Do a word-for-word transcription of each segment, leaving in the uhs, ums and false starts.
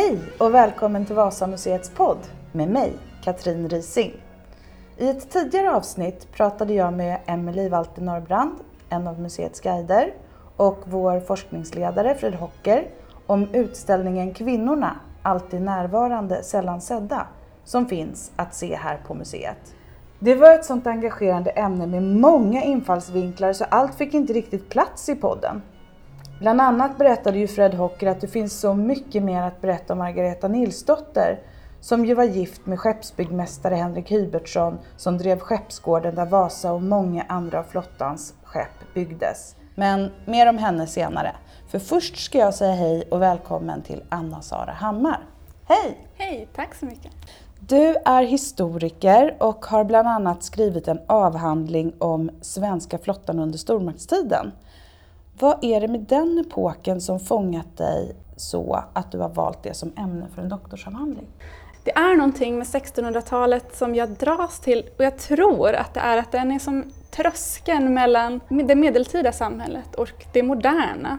Hej och välkommen till Vasamuseets podd med mig, Katrin Rising. I ett tidigare avsnitt pratade jag med Emilie Walter Norrbrand, en av museets guider, och vår forskningsledare Fred Hocker om utställningen Kvinnorna, alltid närvarande, sällan sedda, som finns att se här på museet. Det var ett sånt engagerande ämne med många infallsvinklar så allt fick inte riktigt plats i podden. Bland annat berättade ju Fred Hocker att det finns så mycket mer att berätta om Margareta Nilsdotter, som ju var gift med skeppsbyggmästare Henrik Hybertsson som drev skeppsgården där Vasa och många andra av flottans skepp byggdes. Men mer om henne senare. För först ska jag säga hej och välkommen till Anna Sara Hammar. Hej! Hej, tack så mycket. Du är historiker och har bland annat skrivit en avhandling om svenska flottan under stormaktstiden. Vad är det med den epoken som fångat dig så att du har valt det som ämne för en doktorsavhandling? Det är någonting med sextonhundratalet som jag dras till, och jag tror att det är att den är som tröskeln mellan det medeltida samhället och det moderna.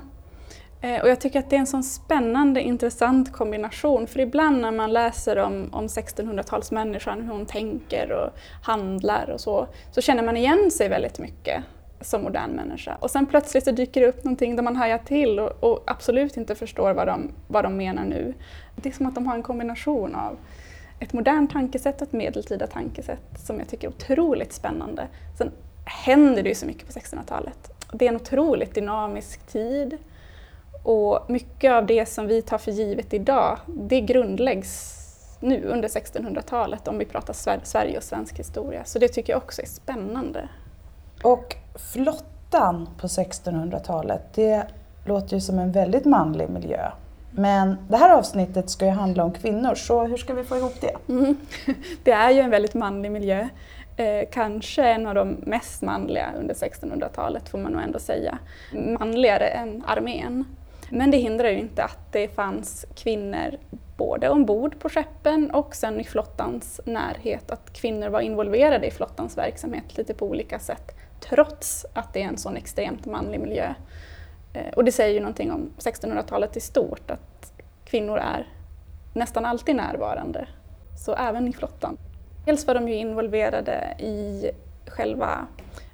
Och jag tycker att det är en sån spännande, intressant kombination, för ibland när man läser om, om sextonhundratalsmänniskan, hur hon tänker och handlar och så, så känner man igen sig väldigt mycket som modern människa. Och sen plötsligt så dyker det upp någonting där man hajar till och, och absolut inte förstår vad de, vad de menar nu. Det är som att de har en kombination av ett modernt tankesätt och ett medeltida tankesätt som jag tycker är otroligt spännande. Sen händer det ju så mycket på sextonhundratalet. Det är en otroligt dynamisk tid. Och mycket av det som vi tar för givet idag, det grundläggs nu under sextonhundratalet om vi pratar Sverige och svensk historia. Så det tycker jag också är spännande. Och flottan på sextonhundratalet, det låter ju som en väldigt manlig miljö. Men det här avsnittet ska ju handla om kvinnor, så hur ska vi få ihop det? Mm. Det är ju en väldigt manlig miljö. Eh, kanske en av de mest manliga under sextonhundratalet får man nog ändå säga. Manligare än armén. Men det hindrar ju inte att det fanns kvinnor både ombord på skeppen och sen i flottans närhet. Att kvinnor var involverade i flottans verksamhet lite på olika sätt. Trots att det är en sån extremt manlig miljö. Och det säger ju någonting om sextonhundratalet i stort. Att kvinnor är nästan alltid närvarande. Så även i flottan. Dels var de ju involverade i själva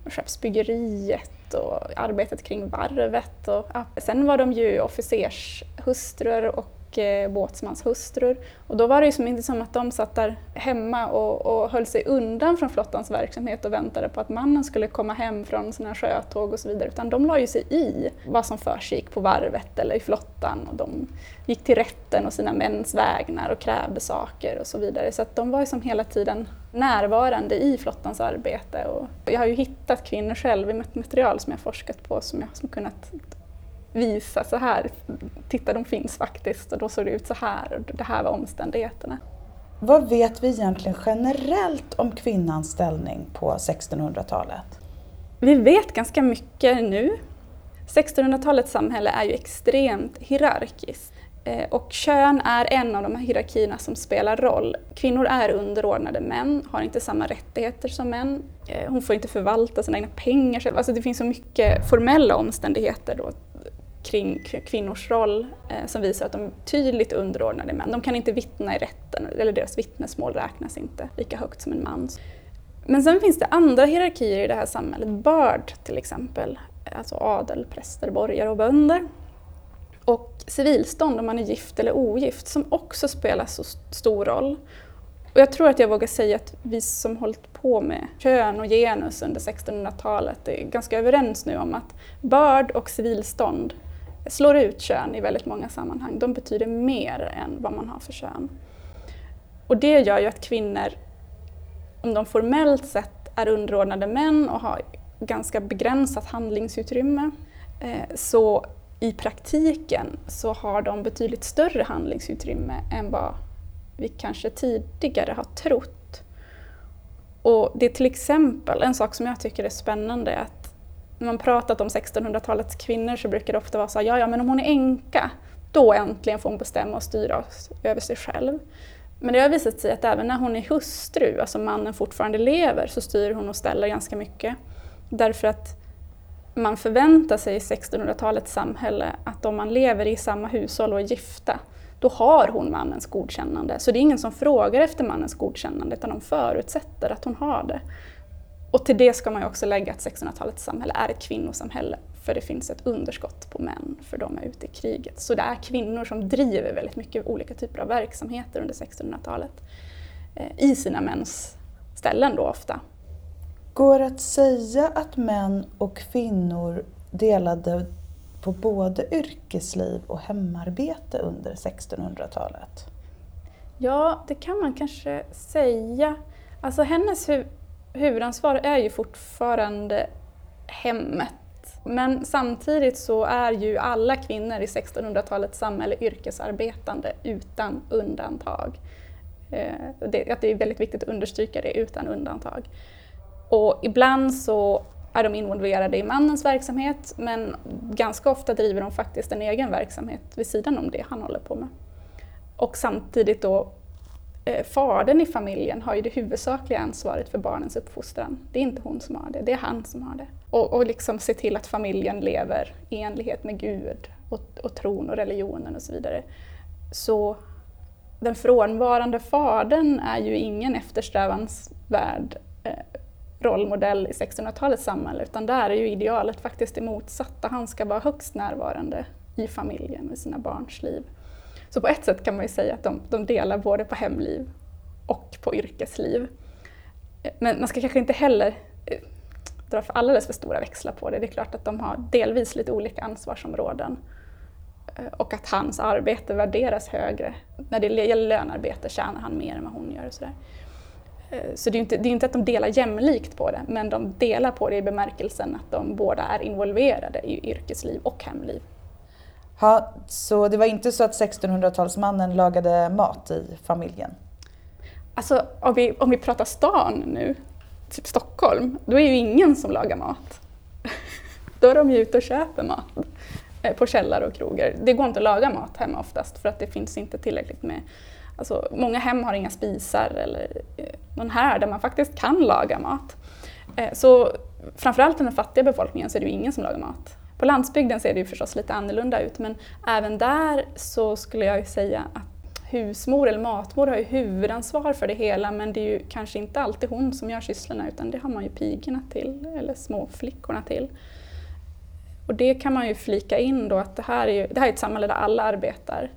skeppsbyggeriet och arbetet kring varvet. Och, ja. Sen var de ju officershustrur och eh, båtsmanshustrur. Och då var det ju som inte som att de satt där hemma och, och höll sig undan från flottans verksamhet och väntade på att mannen skulle komma hem från sina sjötåg och så vidare. Utan de la ju sig i vad som försiggick på varvet eller i flottan. Och de gick till rätten och sina mäns vägnar och krävde saker och så vidare. Så att de var ju som hela tiden närvarande i flottans arbete. Och jag har ju hittat kvinnor själv i ett material som jag forskat på som jag har kunnat visa så här. Titta, de finns faktiskt, och då såg det ut så här och det här var omständigheterna. Vad vet vi egentligen generellt om kvinnans ställning på sextonhundratalet? Vi vet ganska mycket nu. sextonhundratalets samhälle är ju extremt hierarkiskt. Och kön är en av de här hierarkierna som spelar roll. Kvinnor är underordnade män, har inte samma rättigheter som män. Hon får inte förvalta sina egna pengar själv. Alltså det finns så mycket formella omständigheter då kring kvinnors roll som visar att de är tydligt underordnade män. De kan inte vittna i rätten, eller deras vittnesmål räknas inte lika högt som en mans. Men sen finns det andra hierarkier i det här samhället. Börd till exempel, alltså adel, präster, borgare och bönder. Och civilstånd, om man är gift eller ogift, som också spelar så stor roll. Och jag tror att jag vågar säga att vi som hållit på med kön och genus under sextonhundratalet är ganska överens nu om att börd och civilstånd slår ut kön i väldigt många sammanhang. De betyder mer än vad man har för kön. Och det gör ju att kvinnor, om de formellt sett är underordnade män och har ganska begränsat handlingsutrymme, så i praktiken så har de betydligt större handlingsutrymme än vad vi kanske tidigare har trott. Och det är till exempel en sak som jag tycker är spännande är att när man pratat om sextonhundratalets kvinnor så brukar det ofta vara så här, ja, ja men om hon är änka, då äntligen får hon bestämma och styra över sig själv. Men det har visat sig att även när hon är hustru, alltså mannen fortfarande lever, så styr hon och ställer ganska mycket. Därför att man förväntar sig i sextonhundratalets samhälle att om man lever i samma hushåll och är gifta, då har hon mannens godkännande. Så det är ingen som frågar efter mannens godkännande, utan de förutsätter att hon har det. Och till det ska man ju också lägga att sexhundratalets samhälle är ett kvinnosamhälle, för det finns ett underskott på män, för de är ute i kriget. Så det är kvinnor som driver väldigt mycket olika typer av verksamheter under sexhundratalet eh, i sina mäns ställen då ofta. Går att säga att män och kvinnor delade på både yrkesliv och hemarbete under sextonhundratalet? Ja, det kan man kanske säga. Alltså hennes hu- huvudansvar är ju fortfarande hemmet. Men samtidigt så är ju alla kvinnor i sextonhundratalets samhälle yrkesarbetande utan undantag. Det är väldigt viktigt att understryka det, utan undantag. Och ibland så är de involverade i mannens verksamhet, men ganska ofta driver de faktiskt en egen verksamhet vid sidan om det han håller på med. Och samtidigt då, fadern i familjen har ju det huvudsakliga ansvaret för barnens uppfostran. Det är inte hon som har det, det är han som har det. Och, och liksom se till att familjen lever i enlighet med Gud och, och tron och religionen och så vidare. Så den frånvarande fadern är ju ingen eftersträvansvärd eh, rollmodell i sextonhundratalets samhälle, utan där är ju idealet faktiskt det motsatta. Han ska vara högst närvarande i familjen och sina barns liv. Så på ett sätt kan man ju säga att de, de delar både på hemliv och på yrkesliv. Men man ska kanske inte heller dra för alldeles för stora växlar på det. Det är klart att de har delvis lite olika ansvarsområden och att hans arbete värderas högre. När det gäller lönarbete tjänar han mer än vad hon gör och sådär. Så det är ju inte, det är inte att de delar jämlikt på det, men de delar på det i bemärkelsen att de båda är involverade i yrkesliv och hemliv. Ja, så det var inte så att sextonhundratalsmannen lagade mat i familjen? Alltså om vi, om vi pratar stan nu, typ Stockholm, då är ju ingen som lagar mat. Då är de ju ute och köper mat på källare och krogar. Det går inte att laga mat hemma oftast, för att det finns inte tillräckligt med. Alltså, många hem har inga spisar eller någon här där man faktiskt kan laga mat. Så framförallt i den fattiga befolkningen så är det ju ingen som lagar mat. På landsbygden ser det ju förstås lite annorlunda ut, men även där så skulle jag ju säga att husmor eller matmor har ju huvudansvar för det hela, men det är ju kanske inte alltid hon som gör sysslorna, utan det har man ju pigorna till eller småflickorna till. Och det kan man ju flika in då att det här är, ju, det här är ett samhälle där alla arbetar.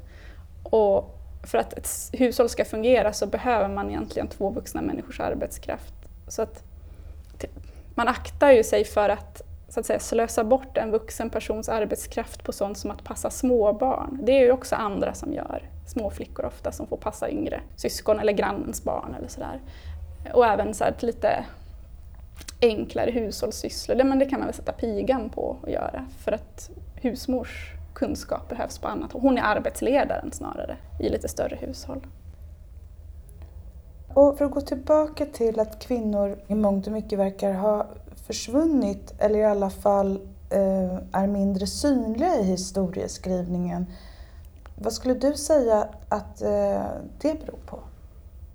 Och för att ett hushåll ska fungera så behöver man egentligen två vuxna människors arbetskraft. Så att man aktar ju sig för att, så att säga, slösa bort en vuxen persons arbetskraft på sånt som att passa småbarn. Det är ju också andra som gör, små flickor ofta som får passa yngre syskon eller grannens barn eller sådär. Och även så här lite enklare hushållssysslor, det, men det kan man väl sätta pigan på och göra, för att husmors kunskap behövs på annat. Hon är arbetsledaren snarare i lite större hushåll. Och för att gå tillbaka till att kvinnor i mångt och mycket verkar ha försvunnit, eller i alla fall eh, är mindre synliga i historieskrivningen. Vad skulle du säga att eh, det beror på?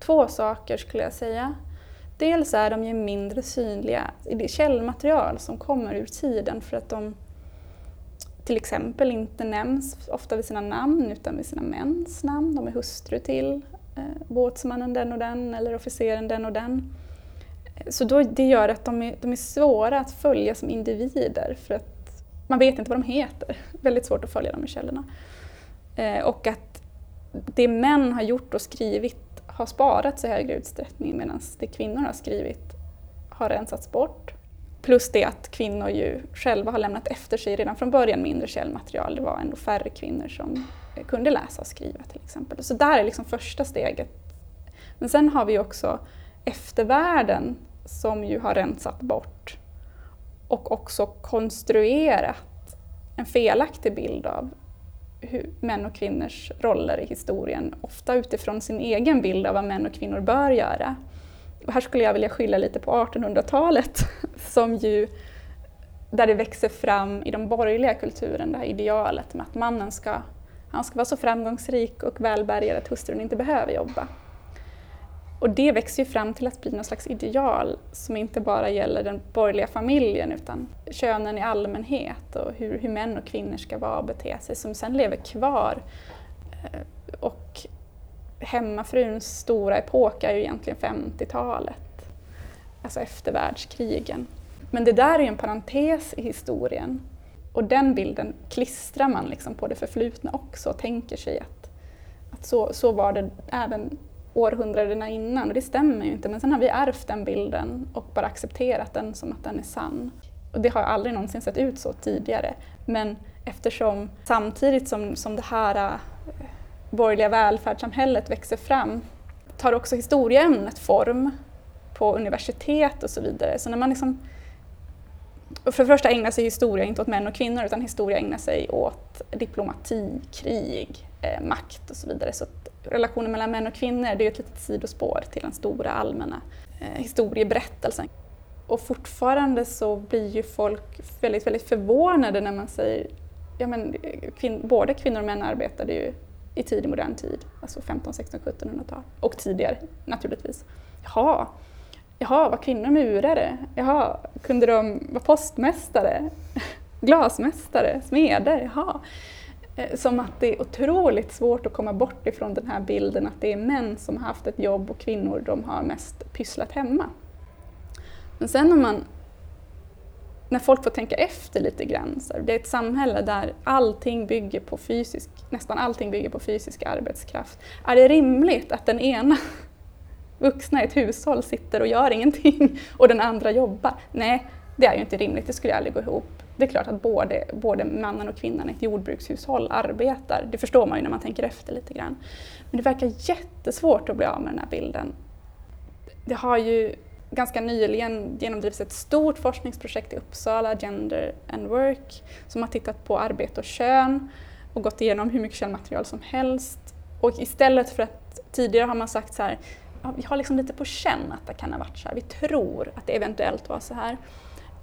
Två saker skulle jag säga. Dels är de ju mindre synliga i det källmaterial som kommer ur tiden, för att de till exempel inte nämns ofta vid sina namn utan vid sina mäns namn. De är hustru till eh, båtsmannen den och den eller officeren den och den. Så då, det gör att de är, de är svåra att följa som individer, för att man vet inte vad de heter. Väldigt svårt att följa dem i källorna. Eh, och att det män har gjort och skrivit har sparats i högre utsträckning, medan det kvinnor har skrivit har rensats bort. Plus det att kvinnor ju själva har lämnat efter sig redan från början mindre källmaterial. Det var ändå färre kvinnor som kunde läsa och skriva till exempel. Så där är liksom första steget. Men sen har vi också eftervärlden som ju har rensat bort och också konstruerat en felaktig bild av hur män och kvinnors roller i historien, ofta utifrån sin egen bild av vad män och kvinnor bör göra. Och här skulle jag vilja skylla lite på artonhundratalet, som ju, där det växer fram i den borgerliga kulturen det här idealet med att mannen ska, han ska vara så framgångsrik och välbärgad att hustrun inte behöver jobba. Och det växer ju fram till att bli någon slags ideal som inte bara gäller den borgerliga familjen utan könen i allmänhet och hur, hur män och kvinnor ska vara och bete sig, som sen lever kvar Och hemmafruns stora epok är ju egentligen femtiotalet, alltså efter världskrigen. Men det där är ju en parentes i historien. Och den bilden klistrar man liksom på det förflutna också och tänker sig att, att så, så var det även århundradena innan. Och det stämmer ju inte, men sen har vi ärvt den bilden och bara accepterat den som att den är sann. Och det har aldrig någonsin sett ut så tidigare. Men eftersom samtidigt som, som det här borgerliga välfärdssamhället växer fram tar också historieämnet form på universitet och så vidare. Så när man liksom, och för det första ägnar sig historia inte åt män och kvinnor, utan historia ägnar sig åt diplomati, krig, eh, makt och så vidare. Så att relationen mellan män och kvinnor, det är ett litet sidospår till den stora allmänna eh, historieberättelsen. Och fortfarande så blir ju folk väldigt, väldigt förvånade när man säger, ja men kvin- både kvinnor och män arbetade ju i tidig modern tid, alltså femton, sexton, sjuttonhundratal och tidigare naturligtvis. Jaha. Jaha, var kvinnor murare? Jaha, kunde de vara postmästare? Glasmästare? Smeder? Jaha. Som att det är otroligt svårt att komma bort ifrån den här bilden att det är män som har haft ett jobb och kvinnor de har mest pysslat hemma. Men sen när man, när folk får tänka efter lite grann, så det är ett samhälle där allting bygger på fysisk, nästan allting bygger på fysisk arbetskraft. Är det rimligt att den ena vuxna i ett hushåll sitter och gör ingenting och den andra jobbar? Nej, det är ju inte rimligt, det skulle aldrig gå ihop. Det är klart att både, både mannen och kvinnan i ett jordbrukshushåll arbetar. Det förstår man ju när man tänker efter lite grann. Men det verkar jättesvårt att bli av med den här bilden. Det har ju ganska nyligen genomdrivs ett stort forskningsprojekt i Uppsala, Gender and Work, som har tittat på arbete och kön och gått igenom hur mycket könmaterial som helst. Och istället för att tidigare har man sagt så här, ja, vi har liksom lite på känn att det kan ha varit så här, vi tror att det eventuellt var så här.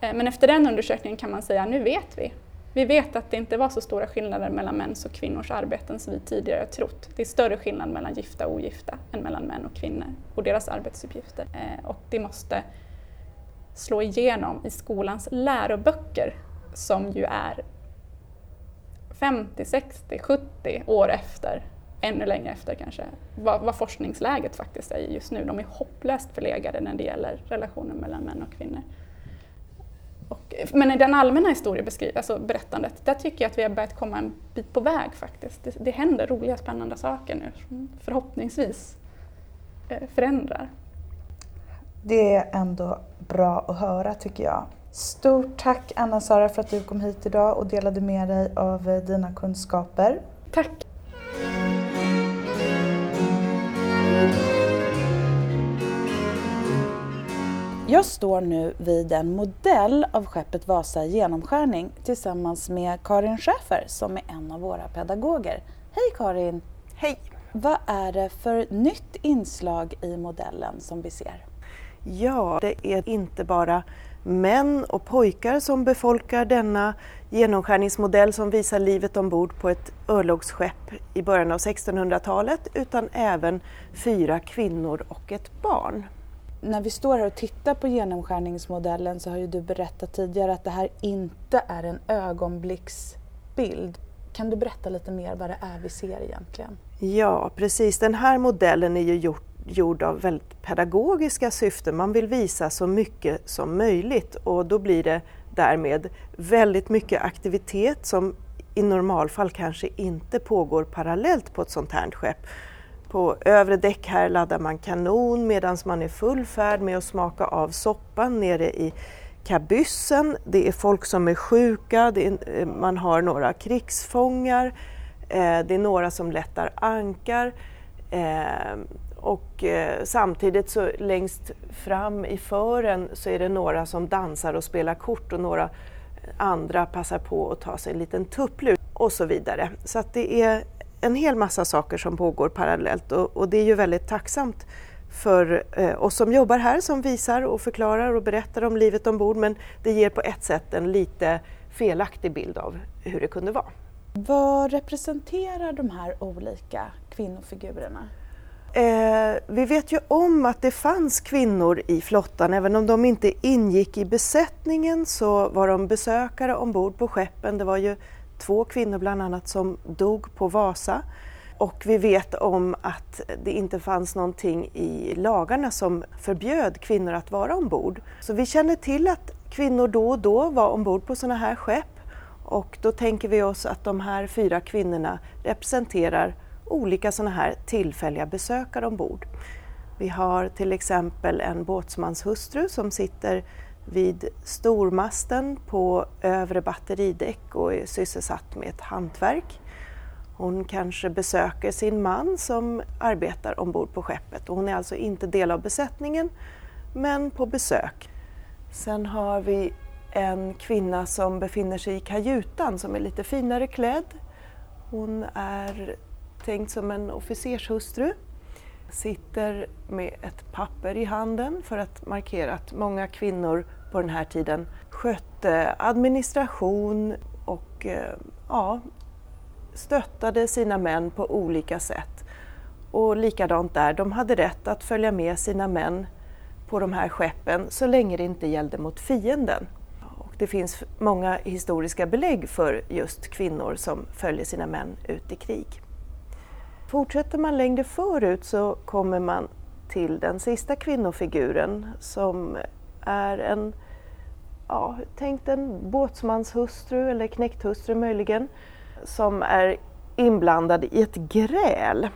Men efter den undersökningen kan man säga, nu vet vi. Vi vet att det inte var så stora skillnader mellan mäns och kvinnors arbeten som vi tidigare har trott. Det är större skillnad mellan gifta och ogifta än mellan män och kvinnor och deras arbetsuppgifter. Och det måste slå igenom i skolans läroböcker som ju är femtio, sextio, sjuttio år efter, ännu längre efter kanske, vad, vad forskningsläget faktiskt är just nu. De är hopplöst förlegade när det gäller relationen mellan män och kvinnor. Och, men i den allmänna historiebeskriv- alltså berättandet, där tycker jag att vi har börjat komma en bit på väg faktiskt. Det, det händer roliga, spännande saker nu som förhoppningsvis eh, förändrar. Det är ändå bra att höra tycker jag. Stort tack Anna Sara för att du kom hit idag och delade med dig av dina kunskaper. Tack! Jag står nu vid en modell av skeppet Vasa genomskärning tillsammans med Karin Schäfer som är en av våra pedagoger. Hej Karin! Hej! Vad är det för nytt inslag i modellen som vi ser? Ja, det är inte bara män och pojkar som befolkar denna genomskärningsmodell som visar livet ombord på ett örlogsskepp i början av sextonhundratalet utan även fyra kvinnor och ett barn. När vi står här och tittar på genomskärningsmodellen så har ju du berättat tidigare att det här inte är en ögonblicksbild. Kan du berätta lite mer vad det är vi ser egentligen? Ja, precis. Den här modellen är ju gjort, gjord av väldigt pedagogiska syften. Man vill visa så mycket som möjligt och då blir det därmed väldigt mycket aktivitet som i normalfall kanske inte pågår parallellt på ett sånt här skepp. På övre däck här laddar man kanon medan man är full färd med att smaka av soppan nere i kabyssen. Det är folk som är sjuka, det är, man har några krigsfångar, eh, det är några som lättar ankar. Eh, och eh, samtidigt så längst fram i fören så är det några som dansar och spelar kort och några andra passar på att ta sig en liten tupplut och så vidare. Så att det är en hel massa saker som pågår parallellt och, och det är ju väldigt tacksamt för eh, oss som jobbar här som visar och förklarar och berättar om livet ombord, men det ger på ett sätt en lite felaktig bild av hur det kunde vara. Vad representerar de här olika kvinnofigurerna? Eh, vi vet ju om att det fanns kvinnor i flottan, även om de inte ingick i besättningen så var de besökare ombord på skeppen. Det var ju två kvinnor bland annat som dog på Vasa Och vi vet om att det inte fanns någonting i lagarna som förbjöd kvinnor att vara ombord. Så vi känner till att kvinnor då och då var ombord på sådana här skepp. Och då tänker vi oss att de här fyra kvinnorna representerar olika sådana här tillfälliga besökare ombord. Vi har till exempel en båtsmanshustru som sitter vid stormasten på övre batteridäck och är sysselsatt med ett hantverk. Hon kanske besöker sin man som arbetar ombord på skeppet. Hon är alltså inte del av besättningen, men på besök. Sen har vi en kvinna som befinner sig i kajutan som är lite finare klädd. Hon är tänkt som en officershustru. Sitter med ett papper i handen för att markera att många kvinnor på den här tiden skötte administration och ja, stöttade sina män på olika sätt. Och likadant där, de hade rätt att följa med sina män på de här skeppen så länge det inte gällde mot fienden. Och det finns många historiska belägg för just kvinnor som följer sina män ut i krig. Fortsätter man längre förut så kommer man till den sista kvinnofiguren som är en, ja, tänkt en båtsmanshustru eller knekthustru möjligen, som är inblandad i ett gräl.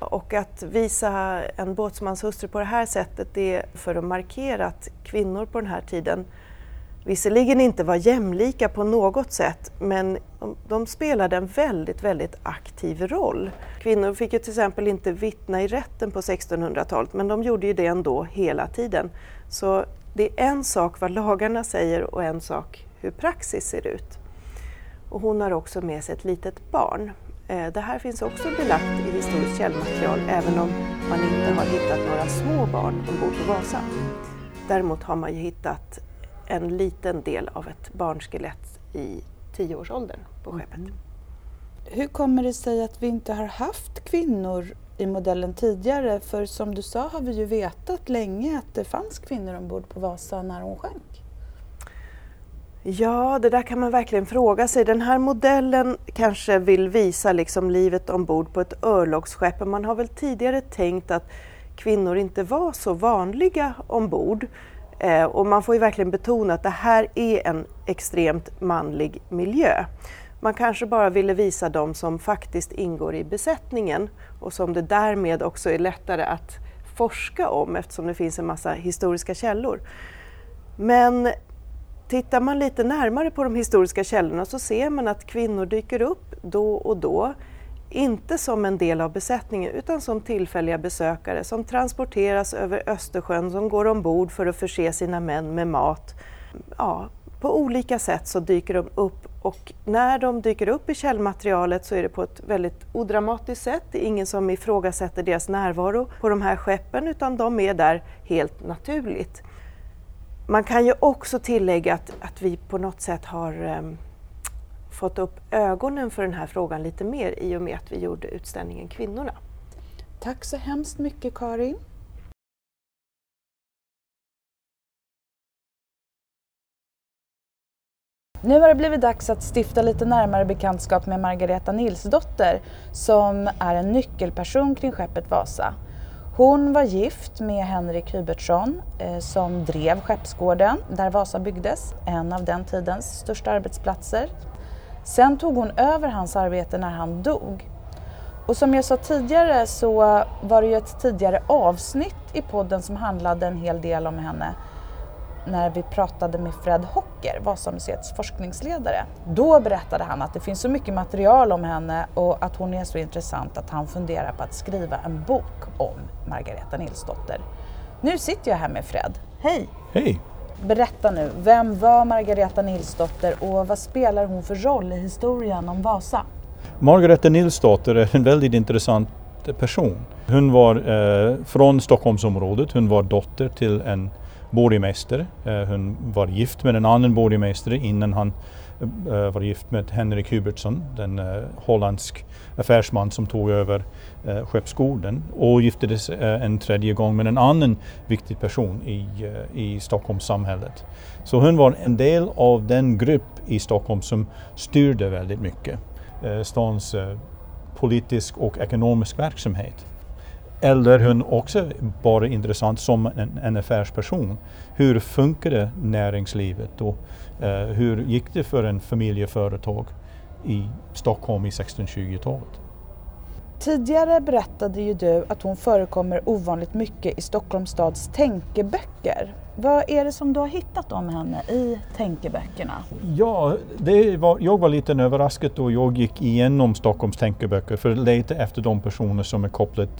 Och att visa en båtsmanshustru på det här sättet är för att markera att kvinnor på den här tiden visserligen inte var jämlika på något sätt, men de spelade en väldigt, väldigt aktiv roll. Kvinnor fick ju till exempel inte vittna i rätten på sextonhundratalet, men de gjorde ju det ändå hela tiden. Så det är en sak vad lagarna säger och en sak hur praxis ser ut. Och hon har också med sig ett litet barn. Det här finns också belagt i historiskt källmaterial, även om man inte har hittat några små barn ombord på Vasa. Däremot har man ju hittat en liten del av ett barnskelett i tioårsåldern på skeppet. Mm. Hur kommer det sig att vi inte har haft kvinnor i modellen tidigare? För som du sa har vi ju vetat länge att det fanns kvinnor ombord på Vasa när hon sjönk. Ja, det där kan man verkligen fråga sig. Den här modellen kanske vill visa liksom livet ombord på ett örlogsskepp. Man har väl tidigare tänkt att kvinnor inte var så vanliga ombord. Eh, och man får ju verkligen betona att det här är en extremt manlig miljö. Man kanske bara ville visa dem som faktiskt ingår i besättningen och som det därmed också är lättare att forska om eftersom det finns en massa historiska källor. Men tittar man lite närmare på de historiska källorna så ser man att kvinnor dyker upp då och då, inte som en del av besättningen utan som tillfälliga besökare som transporteras över Östersjön, som går ombord för att förse sina män med mat. Ja, på olika sätt så dyker de upp, och när de dyker upp i källmaterialet så är det på ett väldigt odramatiskt sätt. Det är ingen som ifrågasätter deras närvaro på de här skeppen utan de är där helt naturligt. Man kan ju också tillägga att, att vi på något sätt har eh, fått upp ögonen för den här frågan lite mer i och med att vi gjorde utställningen Kvinnorna. Tack så hemskt mycket, Karin. Nu har det blivit dags att stifta lite närmare bekantskap med Margareta Nilsdotter som är en nyckelperson kring skeppet Vasa. Hon var gift med Henrik Hybertsson som drev skeppsgården där Vasa byggdes, en av den tidens största arbetsplatser. Sen tog hon över hans arbete när han dog. Och som jag sa tidigare så var det ju ett tidigare avsnitt i podden som handlade en hel del om henne när vi pratade med Fred Hocker, Vasamuseets forskningsledare. Då berättade han att det finns så mycket material om henne och att hon är så intressant att han funderar på att skriva en bok om Margareta Nilsdotter. Nu sitter jag här med Fred. Hej! Hej! Berätta nu, vem var Margareta Nilsdotter och vad spelar hon för roll i historien om Vasa? Margareta Nilsdotter är en väldigt intressant person. Hon var eh, från Stockholmsområdet, hon var dotter till en borgmästare. Hon var gift med en annan borgmästare innan han var gift med Henrik Hybertsson, den holländsk affärsman som tog över skeppsgården, och giftades en tredje gång med en annan viktig person i, i Stockholms samhället. Så hon var en del av den grupp i Stockholm som styrde väldigt mycket. Stans politisk och ekonomisk verksamhet. Eller hon också bara intressant som en, en affärsperson. Hur funkade näringslivet och eh, hur gick det för en familjeföretag i Stockholm i sexton tjugotalet? Tidigare berättade ju du att hon förekommer ovanligt mycket i Stockholms stads tänkeböcker. Vad är det som du har hittat om henne i tänkeböckerna? Ja, det var, jag var lite överraskad då jag gick igenom Stockholms tänkeböcker för att leta efter de personer som är kopplade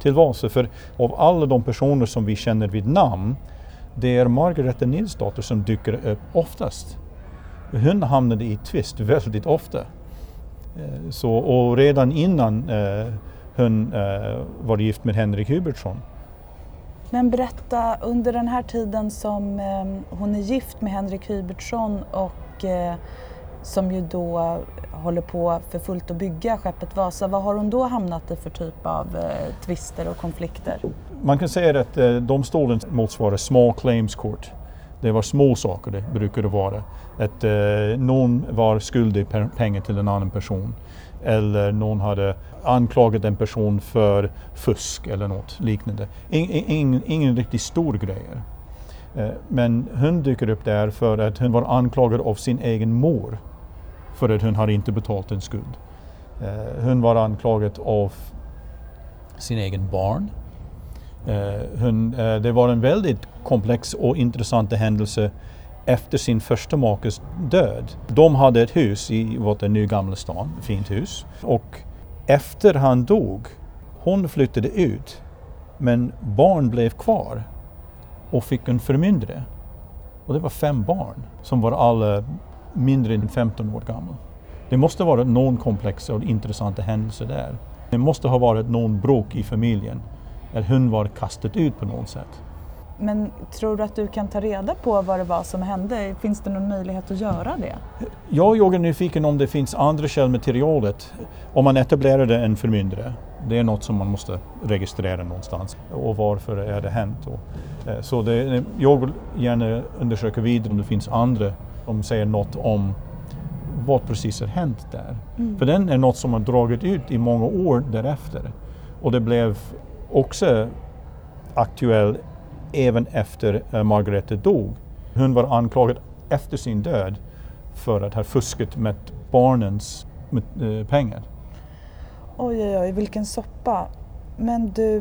till Vasa. För av alla de personer som vi känner vid namn, det är Margareta Nilsdotter som dyker upp oftast. Hon hamnade i tvist väldigt ofta. Så, och redan innan eh, hon eh, var gift med Henrik Hybertsson. Men berätta, under den här tiden som eh, hon är gift med Henrik Hybertsson och eh, som ju då håller på för fullt att bygga skeppet Vasa, vad har hon då hamnat i för typ av eh, tvister och konflikter? Man kan säga att eh, domstolen motsvarar small claims court. Det var små saker, det brukade vara. Att eh, någon var skyldig pengar till en annan person. Eller någon hade anklagat en person för fusk eller något liknande. In, in, ingen riktigt stor grejer. Eh, men hon dyker upp där för att hon var anklagad av sin egen mor. För att hon hade inte betalt en skuld. Eh, hon var anklagad av sin egen barn. Uh, hon, uh, det var en väldigt komplex och intressant händelse efter sin första makes död. De hade ett hus i vad det nu gamla stan, ett fint hus. Och efter han dog, hon flyttade ut, men barn blev kvar och fick en förmyndare. Och det var fem barn som var alla mindre än femton år gamla. Det måste ha varit någon komplex och intressant händelse där. Det måste ha varit någon bråk i familjen. Eller hon var kastat ut på något sätt. Men tror du att du kan ta reda på vad det var som hände? Finns det någon möjlighet att göra det? Jag, jag är nyfiken om det finns andra källmaterialet. Om man etablerade en förmyndare, det är något som man måste registrera någonstans. Och varför är det hänt? Så det, jag vill gärna undersöka vidare om det finns andra som säger något om vad precis har hänt där. Mm. För den är något som har dragit ut i många år därefter. Och det blev också aktuell även efter Margareta dog. Hon var anklagad efter sin död för att ha fuskat med barnens med, eh, pengar. Oj, oj, oj, vilken soppa. Men du,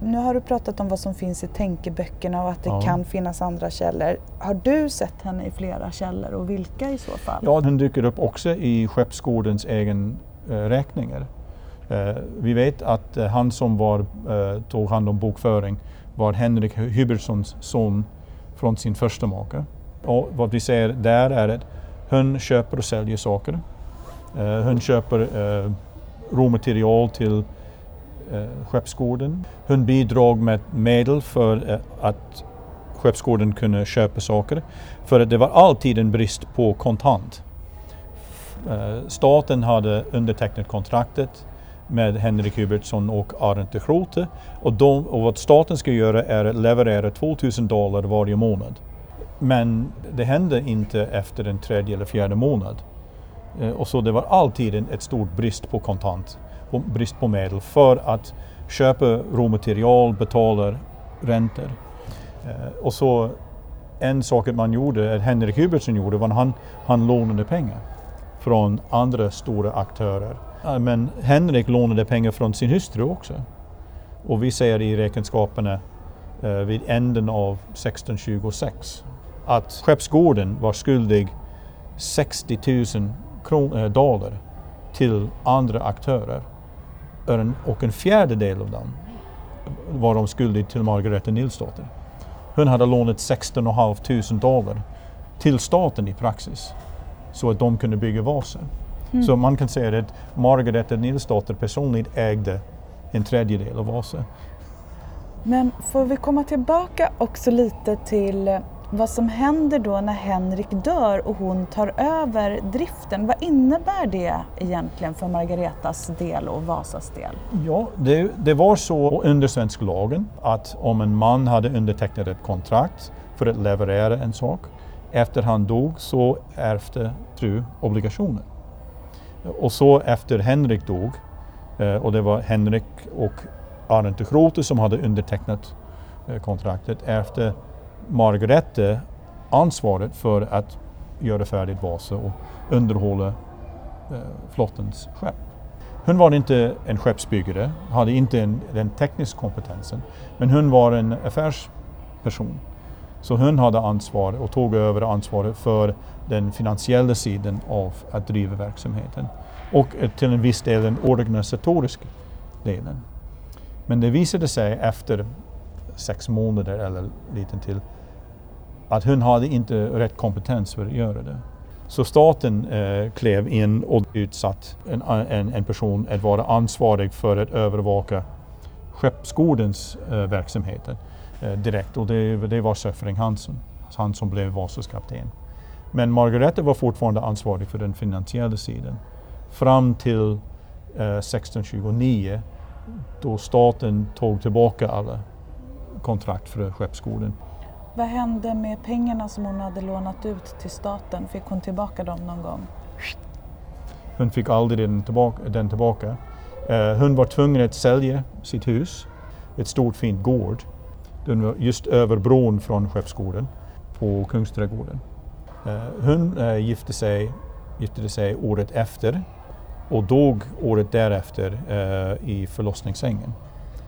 nu har du pratat om vad som finns i tänkeböckerna och att det ja. kan finnas andra källor. Har du sett henne i flera källor och vilka i så fall? Ja, hon dyker upp också i Skeppsgårdens egen eh, räkningar. Uh, vi vet att uh, han som var, uh, tog hand om bokföring var Henrik Hybertssons son från sin första make. Och vad vi ser där är att hon köper och säljer saker. Uh, hon köper uh, råmaterial till uh, Skeppsgården. Hon bidrog med medel för uh, att Skeppsgården kunde köpa saker. För att det var alltid en brist på kontant. Uh, staten hade undertecknat kontraktet med Henrik Hybertsson och Arne de Schröter. Och, de, och vad staten ska göra är att leverera två tusen dollar varje månad. Men det hände inte efter den tredje eller fjärde månad. Och så det var alltid en ett stor brist på kontant, och brist på medel för att köpa råmaterial, betala räntor. Och så en sak att man gjorde, att Henrik Hybertsson gjorde, var att han, han lånade pengar från andra stora aktörer. Men Henrik lånade pengar från sin hustru också. Och vi ser i räkenskaperna eh, vid änden av sexton tjugosex att Skeppsgården var skyldig sextio tusen dollar till andra aktörer. Och en fjärdedel av dem var de skyldig till Margareta Nilsdotter. Hon hade lånat sexton tusen fem hundra dollar till staten i praxis så att de kunde bygga Vasa. Mm. Så man kan säga att Margareta Nilsdotter personligen ägde en tredjedel av Vasa. Men får vi komma tillbaka också lite till vad som händer då när Henrik dör och hon tar över driften. Vad innebär det egentligen för Margaretas del och Vasas del? Ja, det, det var så under svensk lagen att om en man hade undertecknat ett kontrakt för att leverera en sak, efter han dog så ärvde fru obligationen. Och så efter Henrik dog, och det var Henrik och Arne de Schröter som hade undertecknat kontraktet, efter Margareta ansvaret för att göra färdigt Vasa och underhålla flottens skepp. Hon var inte en skeppsbyggare, hade inte en, den tekniska kompetensen, men hon var en affärsperson. Så hon hade ansvar och tog över ansvaret för den finansiella sidan av att driva verksamheten och till en viss del den organisatoriska delen. Men det visade sig efter sex månader eller lite till att hon hade inte rätt kompetens för att göra det. Så staten eh, klev in och utsatt en, en, en person att vara ansvarig för att övervaka skeppsgårdens eh, verksamheter eh, direkt. Och det, det var Söffring Hansen, han som blev Vasas kapten. Men Margareta var fortfarande ansvarig för den finansiella sidan. Fram till eh, sexton tjugonio då staten tog tillbaka alla kontrakt för skeppsgården. Vad hände med pengarna som hon hade lånat ut till staten? Fick hon tillbaka dem någon gång? Hon fick aldrig den tillbaka. Den tillbaka. Eh, hon var tvungen att sälja sitt hus, ett stort fint gård. Den var just över bron från Skeppsgården på Kungsträdgården. Eh, hon eh, gifte, sig, gifte sig året efter och dog året därefter eh, i förlossningssängen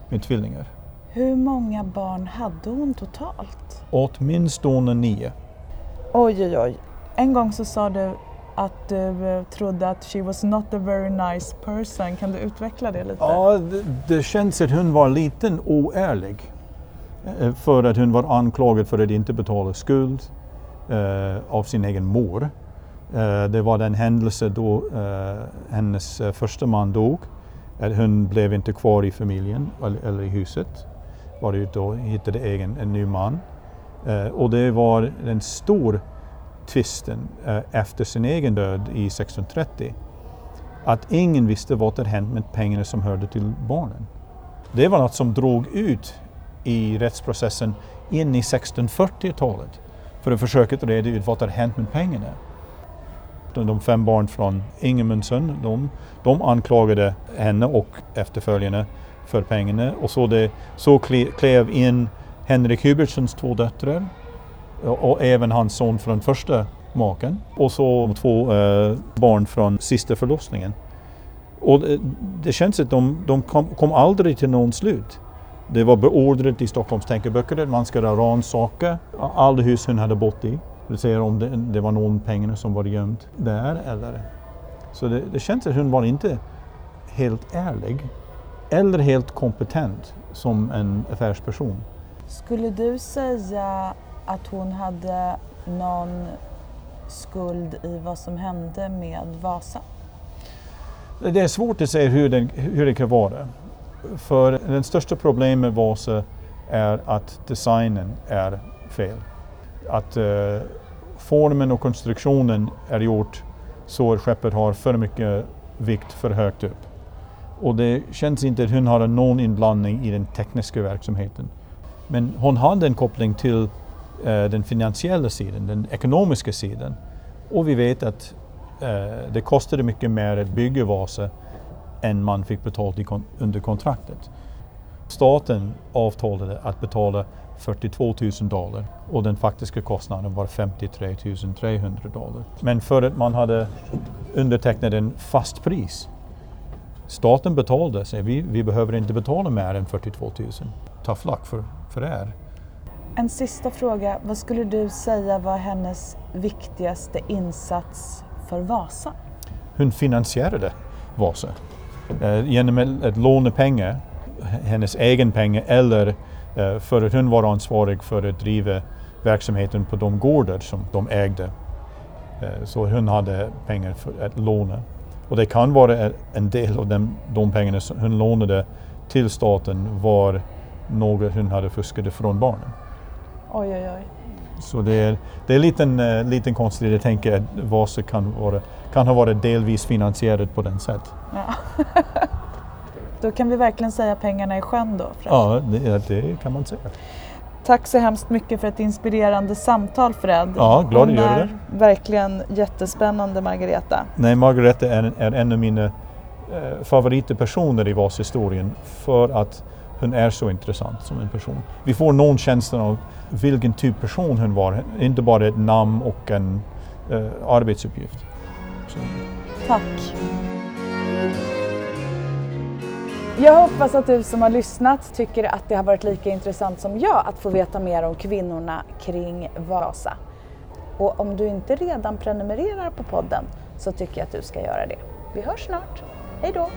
med tvillingar. Hur många barn hade hon totalt? Åtminstone nio. Oj, oj, oj. En gång så sa du att du trodde att she was not a very nice person. Kan du utveckla det lite? Ja, det, det känns att hon var liten oärlig. För att hon var anklagad för att inte betala skuld eh, av sin egen mor. Eh, det var den händelse då eh, hennes första man dog. Att hon blev inte kvar i familjen eller, eller i huset. Var ute och hittade egen, en ny man. Eh, och det var den stora tvisten eh, efter sin egen död i sexton trettio. Att ingen visste vad det hände med pengarna som hörde till barnen. Det var något som drog ut i rättsprocessen in i sexton fyrtiotalet. För att försöka reda ut vad det hände med pengarna. De fem barn från Ingemundsen, de, de anklagade henne och efterföljarna för pengarna. Och så, det, så klev in Henrik Hybertssons två döttrar och även hans son från första maken. Och så två eh, barn från sista förlossningen. Och det, det känns att de, de kom, kom aldrig till någon slut. Det var beordrat i Stockholms tänkeböcker att man skulle ransaka alla hus hon hade bott i. Det säger om det, det var någon pengar som var gömt där eller... Så det, det känns att hon var inte helt ärlig eller helt kompetent som en affärsperson. Skulle du säga att hon hade någon skuld i vad som hände med Vasa? Det är svårt att säga hur det, hur det kan vara. För den största problemet med Vasa är att designen är fel. Att eh, formen och konstruktionen är gjort så att skeppet har för mycket vikt för högt upp. Och det känns inte att hon har någon inblandning i den tekniska verksamheten. Men hon hade en koppling till eh, den finansiella sidan, den ekonomiska sidan. Och vi vet att eh, det kostade mycket mer att bygga Vasa än man fick betalt i kon- under kontraktet. Staten avtalade att betala fyrtiotvå tusen dollar och den faktiska kostnaden var femtiotre tusen trehundra dollar. Men för att man hade undertecknat en fast pris, staten betalade sig, vi, vi behöver inte betala mer än fyrtiotvå tusen. Tough luck för, för er. En sista fråga, vad skulle du säga var hennes viktigaste insats för Vasa? Hon finansierade Vasa eh, genom att låna pengar, hennes egen pengar eller för att hon var ansvarig för att driva verksamheten på de gårdar som de ägde. Så hon hade pengar för att låna. Och det kan vara en del av dem, de pengarna som hon lånade till staten var något hon hade fuskat från barnen. Oj, oj, oj. Så det är, det är lite, en, lite konstigt att tänka att Vasa kan, vara, kan ha varit delvis finansierad på den sätt. Ja. Då kan vi verkligen säga pengarna i sjön då, Fred. Ja, det, det kan man säga. Tack så hemskt mycket för ett inspirerande samtal, Fred. Ja, glad att göra det. Verkligen jättespännande, Margareta. Nej, Margareta är, är en av mina eh, favoritpersoner i V A S-historien för att hon är så intressant som en person. Vi får någon känsla av vilken typ av person hon var, inte bara ett namn och en eh, arbetsuppgift. Så. Tack. Jag hoppas att du som har lyssnat tycker att det har varit lika intressant som jag att få veta mer om kvinnorna kring Vasa. Och om du inte redan prenumererar på podden så tycker jag att du ska göra det. Vi hörs snart. Hej då!